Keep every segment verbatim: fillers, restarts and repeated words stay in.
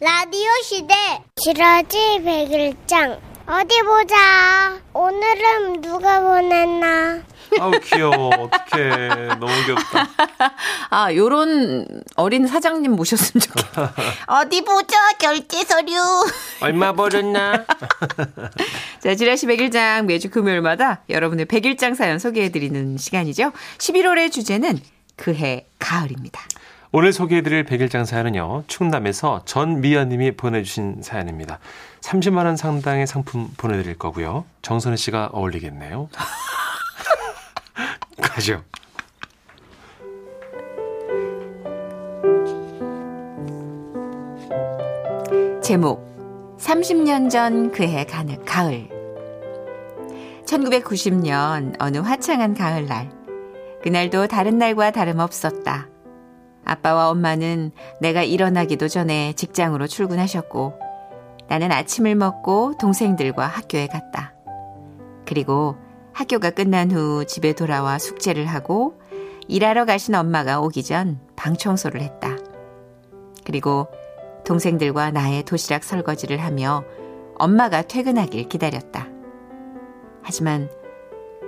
라디오 시대 지라시 백일장 어디 보자. 오늘은 누가 보냈나? 아우 귀여워. 어떡해. 너무 귀엽다. 아 요런 어린 사장님 모셨으면 좋겠다. 어디 보자. 결제 서류. 얼마 벌었나? 자 지라시 백일장 매주 금요일마다 여러분의 백일장 사연 소개해드리는 시간이죠. 십일월의 주제는 그해 가을입니다. 오늘 소개해드릴 백일장 사연은요. 충남에서 전미연 님이 보내주신 사연입니다. 삼십만 원 상당의 상품 보내드릴 거고요. 정선혜 씨가 어울리겠네요. 가죠. 제목 삼십 년 전 그해 가을. 천구백구십 년 어느 화창한 가을날. 그날도 다른 날과 다름없었다. 아빠와 엄마는 내가 일어나기도 전에 직장으로 출근하셨고 나는 아침을 먹고 동생들과 학교에 갔다. 그리고 학교가 끝난 후 집에 돌아와 숙제를 하고 일하러 가신 엄마가 오기 전 방 청소를 했다. 그리고 동생들과 나의 도시락 설거지를 하며 엄마가 퇴근하길 기다렸다. 하지만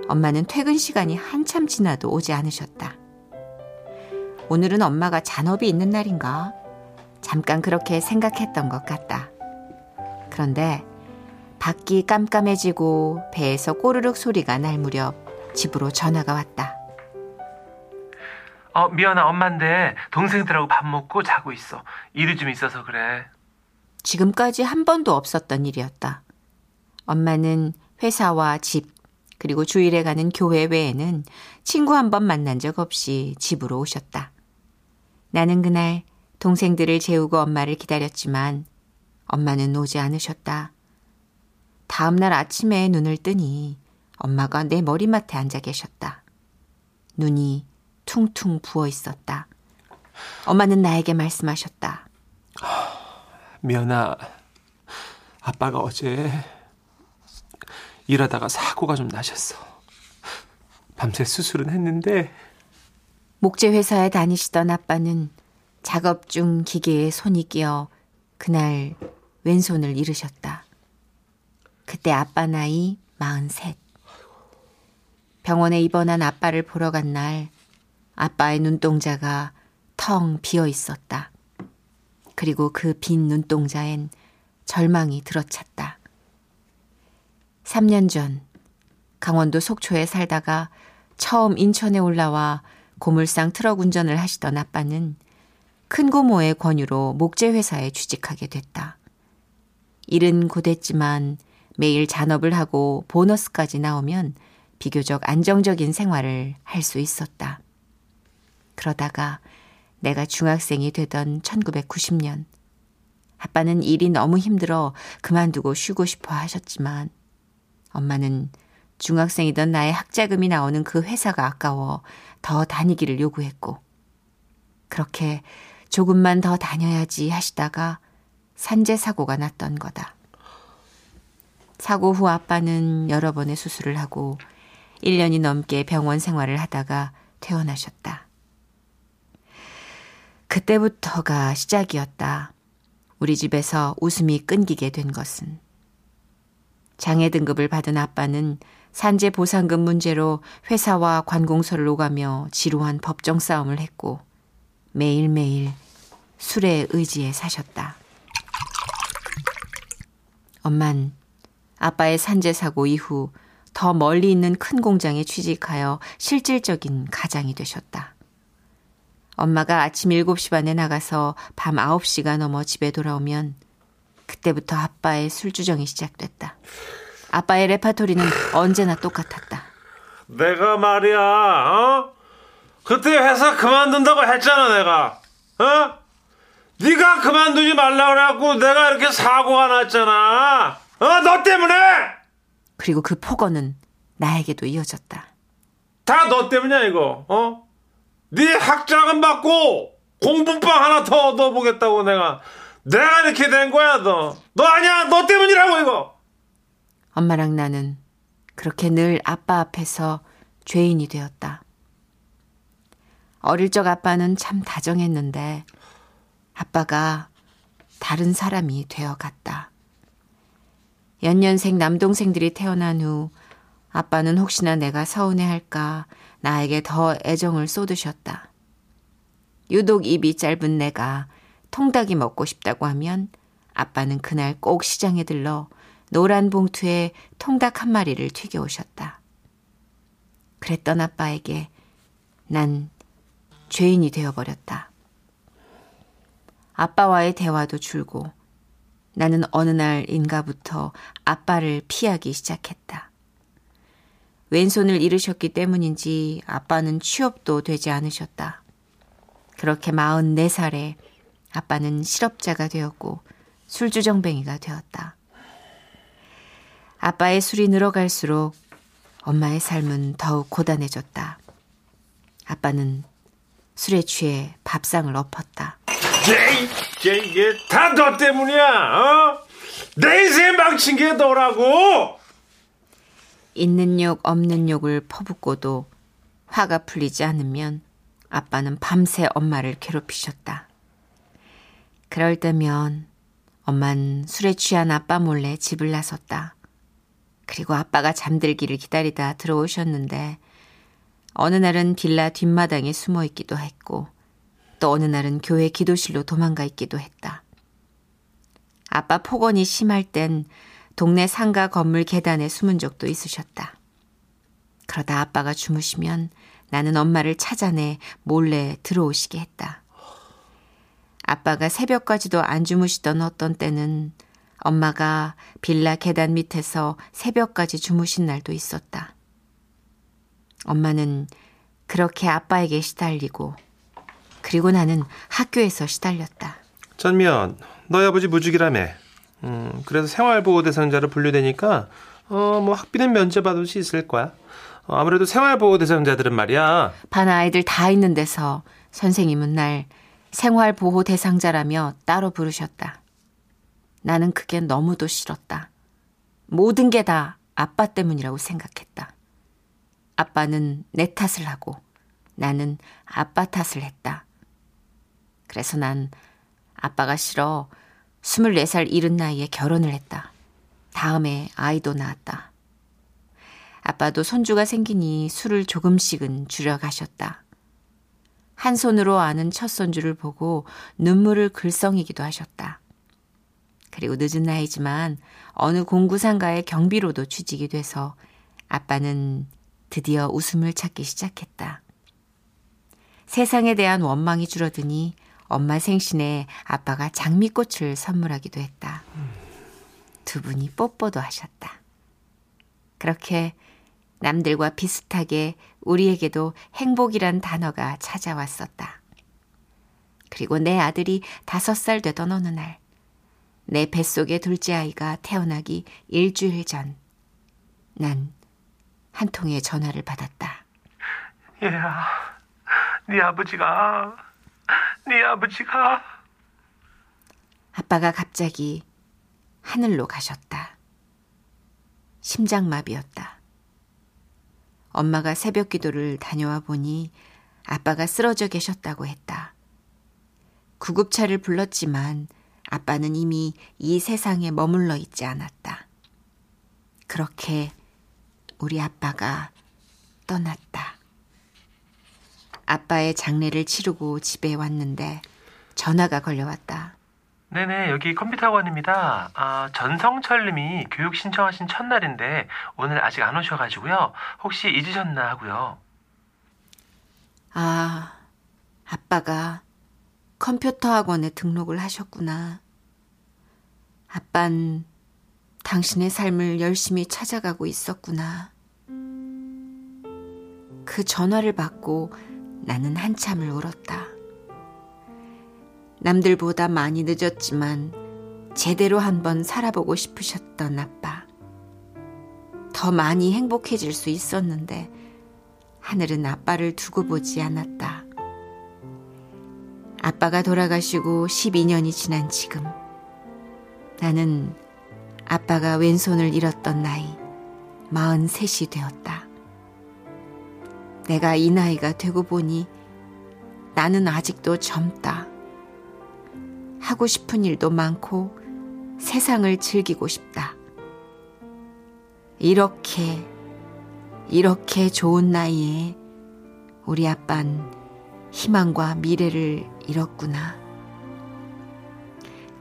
엄마는 퇴근 시간이 한참 지나도 오지 않으셨다. 오늘은 엄마가 잔업이 있는 날인가? 잠깐 그렇게 생각했던 것 같다. 그런데 밖이 깜깜해지고 배에서 꼬르륵 소리가 날 무렵 집으로 전화가 왔다. 어, 미연아, 엄마인데 동생들하고 밥 먹고 자고 있어. 일이 좀 있어서 그래. 지금까지 한 번도 없었던 일이었다. 엄마는 회사와 집 그리고 주일에 가는 교회 외에는 친구 한 번 만난 적 없이 집으로 오셨다. 나는 그날 동생들을 재우고 엄마를 기다렸지만 엄마는 오지 않으셨다. 다음 날 아침에 눈을 뜨니 엄마가 내 머리맡에 앉아 계셨다. 눈이 퉁퉁 부어 있었다. 엄마는 나에게 말씀하셨다. 미연아, 아빠가 어제 일하다가 사고가 좀 나셨어. 밤새 수술은 했는데. 목재 회사에 다니시던 아빠는 작업 중 기계에 손이 끼어 그날 왼손을 잃으셨다. 그때 아빠 나이 마흔셋. 병원에 입원한 아빠를 보러 간 날 아빠의 눈동자가 텅 비어 있었다. 그리고 그 빈 눈동자엔 절망이 들어찼다. 삼 년 전 강원도 속초에 살다가 처음 인천에 올라와 고물상 트럭 운전을 하시던 아빠는 큰 고모의 권유로 목재 회사에 취직하게 됐다. 일은 고됐지만 매일 잔업을 하고 보너스까지 나오면 비교적 안정적인 생활을 할 수 있었다. 그러다가 내가 중학생이 되던 천구백구십 년 아빠는 일이 너무 힘들어 그만두고 쉬고 싶어 하셨지만 엄마는 중학생이던 나의 학자금이 나오는 그 회사가 아까워 더 다니기를 요구했고 그렇게 조금만 더 다녀야지 하시다가 산재사고가 났던 거다. 사고 후 아빠는 여러 번의 수술을 하고 일 년이 넘게 병원 생활을 하다가 퇴원하셨다. 그때부터가 시작이었다. 우리 집에서 웃음이 끊기게 된 것은. 장애 등급을 받은 아빠는 산재 보상금 문제로 회사와 관공서를 오가며 지루한 법정 싸움을 했고 매일매일 술에 의지해 사셨다. 엄만 아빠의 산재사고 이후 더 멀리 있는 큰 공장에 취직하여 실질적인 가장이 되셨다. 엄마가 아침 일곱 시 반에 나가서 밤 아홉 시가 넘어 집에 돌아오면 그때부터 아빠의 술주정이 시작됐다. 아빠의 레파토리는 언제나 똑같았다. 내가 말이야, 어? 그때 회사 그만둔다고 했잖아, 내가. 어? 네가 그만두지 말라고 그래갖고 내가 이렇게 사고가 났잖아. 어, 너 때문에! 그리고 그 폭언은 나에게도 이어졌다. 다 너 때문이야, 이거. 어? 네 학자금 받고 공부방 하나 더 얻어보겠다고 내가. 내가 이렇게 된 거야, 너. 너 아니야, 너 때문이라고, 이거. 엄마랑 나는 그렇게 늘 아빠 앞에서 죄인이 되었다. 어릴 적 아빠는 참 다정했는데 아빠가 다른 사람이 되어갔다. 연년생 남동생들이 태어난 후 아빠는 혹시나 내가 서운해할까 나에게 더 애정을 쏟으셨다. 유독 입이 짧은 내가 통닭이 먹고 싶다고 하면 아빠는 그날 꼭 시장에 들러 노란 봉투에 통닭 한 마리를 튀겨오셨다. 그랬던 아빠에게 난 죄인이 되어버렸다. 아빠와의 대화도 줄고 나는 어느 날인가부터 아빠를 피하기 시작했다. 왼손을 잃으셨기 때문인지 아빠는 취업도 되지 않으셨다. 그렇게 마흔네 살에 아빠는 실업자가 되었고 술주정뱅이가 되었다. 아빠의 술이 늘어갈수록 엄마의 삶은 더욱 고단해졌다. 아빠는 술에 취해 밥상을 엎었다. 이게 다 너 때문이야. 어? 내 인생 망친 게 너라고. 있는 욕 없는 욕을 퍼붓고도 화가 풀리지 않으면 아빠는 밤새 엄마를 괴롭히셨다. 그럴 때면 엄만 술에 취한 아빠 몰래 집을 나섰다. 그리고 아빠가 잠들기를 기다리다 들어오셨는데 어느 날은 빌라 뒷마당에 숨어 있기도 했고 또 어느 날은 교회 기도실로 도망가 있기도 했다. 아빠 폭언이 심할 땐 동네 상가 건물 계단에 숨은 적도 있으셨다. 그러다 아빠가 주무시면 나는 엄마를 찾아내 몰래 들어오시게 했다. 아빠가 새벽까지도 안 주무시던 어떤 때는 엄마가 빌라 계단 밑에서 새벽까지 주무신 날도 있었다. 엄마는 그렇게 아빠에게 시달리고 그리고 나는 학교에서 시달렸다. 전미연, 너희 아버지 무직이라며. 음, 그래서 생활보호 대상자로 분류되니까 어, 뭐 학비는 면제받을 수 있을 거야. 어, 아무래도 생활보호 대상자들은 말이야. 반 아이들 다 있는 데서 선생님은 날 생활보호 대상자라며 따로 부르셨다. 나는 그게 너무도 싫었다. 모든 게 다 아빠 때문이라고 생각했다. 아빠는 내 탓을 하고 나는 아빠 탓을 했다. 그래서 난 아빠가 싫어 스물네 살 이른 나이에 결혼을 했다. 다음에 아이도 낳았다. 아빠도 손주가 생기니 술을 조금씩은 줄여가셨다. 한 손으로 아는 첫 손주를 보고 눈물을 글썽이기도 하셨다. 그리고 늦은 나이지만 어느 공구상가의 경비로도 취직이 돼서 아빠는 드디어 웃음을 찾기 시작했다. 세상에 대한 원망이 줄어드니 엄마 생신에 아빠가 장미꽃을 선물하기도 했다. 두 분이 뽀뽀도 하셨다. 그렇게 남들과 비슷하게 우리에게도 행복이란 단어가 찾아왔었다. 그리고 내 아들이 다섯 살 되던 어느 날, 내 뱃속의 둘째 아이가 태어나기 일주일 전, 난 한 통의 전화를 받았다. 얘야, 네 아버지가, 네 아버지가. 아빠가 갑자기 하늘로 가셨다. 심장마비였다. 엄마가 새벽 기도를 다녀와 보니 아빠가 쓰러져 계셨다고 했다. 구급차를 불렀지만 아빠는 이미 이 세상에 머물러 있지 않았다. 그렇게 우리 아빠가 떠났다. 아빠의 장례를 치르고 집에 왔는데 전화가 걸려왔다. 네네, 여기 컴퓨터학원입니다. 아, 전성철님이 교육 신청하신 첫날인데 오늘 아직 안 오셔가지고요. 혹시 잊으셨나 하고요. 아, 아빠가 컴퓨터 학원에 등록을 하셨구나. 아빤 당신의 삶을 열심히 찾아가고 있었구나. 그 전화를 받고 나는 한참을 울었다. 남들보다 많이 늦었지만 제대로 한번 살아보고 싶으셨던 아빠. 더 많이 행복해질 수 있었는데 하늘은 아빠를 두고 보지 않았다. 아빠가 돌아가시고 십이 년이 지난 지금 나는 아빠가 왼손을 잃었던 나이 마흔셋이 되었다. 내가 이 나이가 되고 보니 나는 아직도 젊다. 하고 싶은 일도 많고 세상을 즐기고 싶다. 이렇게 이렇게 좋은 나이에 우리 아빤 희망과 미래를 잃었구나.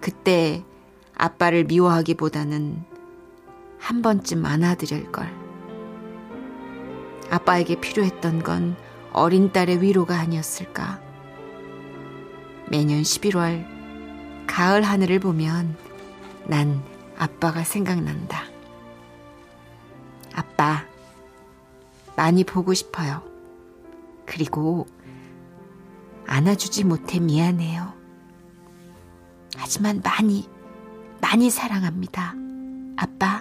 그때 아빠를 미워하기보다는 한 번쯤 안아드릴 걸. 아빠에게 필요했던 건 어린 딸의 위로가 아니었을까. 매년 십일월 가을 하늘을 보면 난 아빠가 생각난다. 아빠 많이 보고 싶어요. 그리고 안아주지 못해 미안해요. 하지만 많이 많이 사랑합니다. 아빠.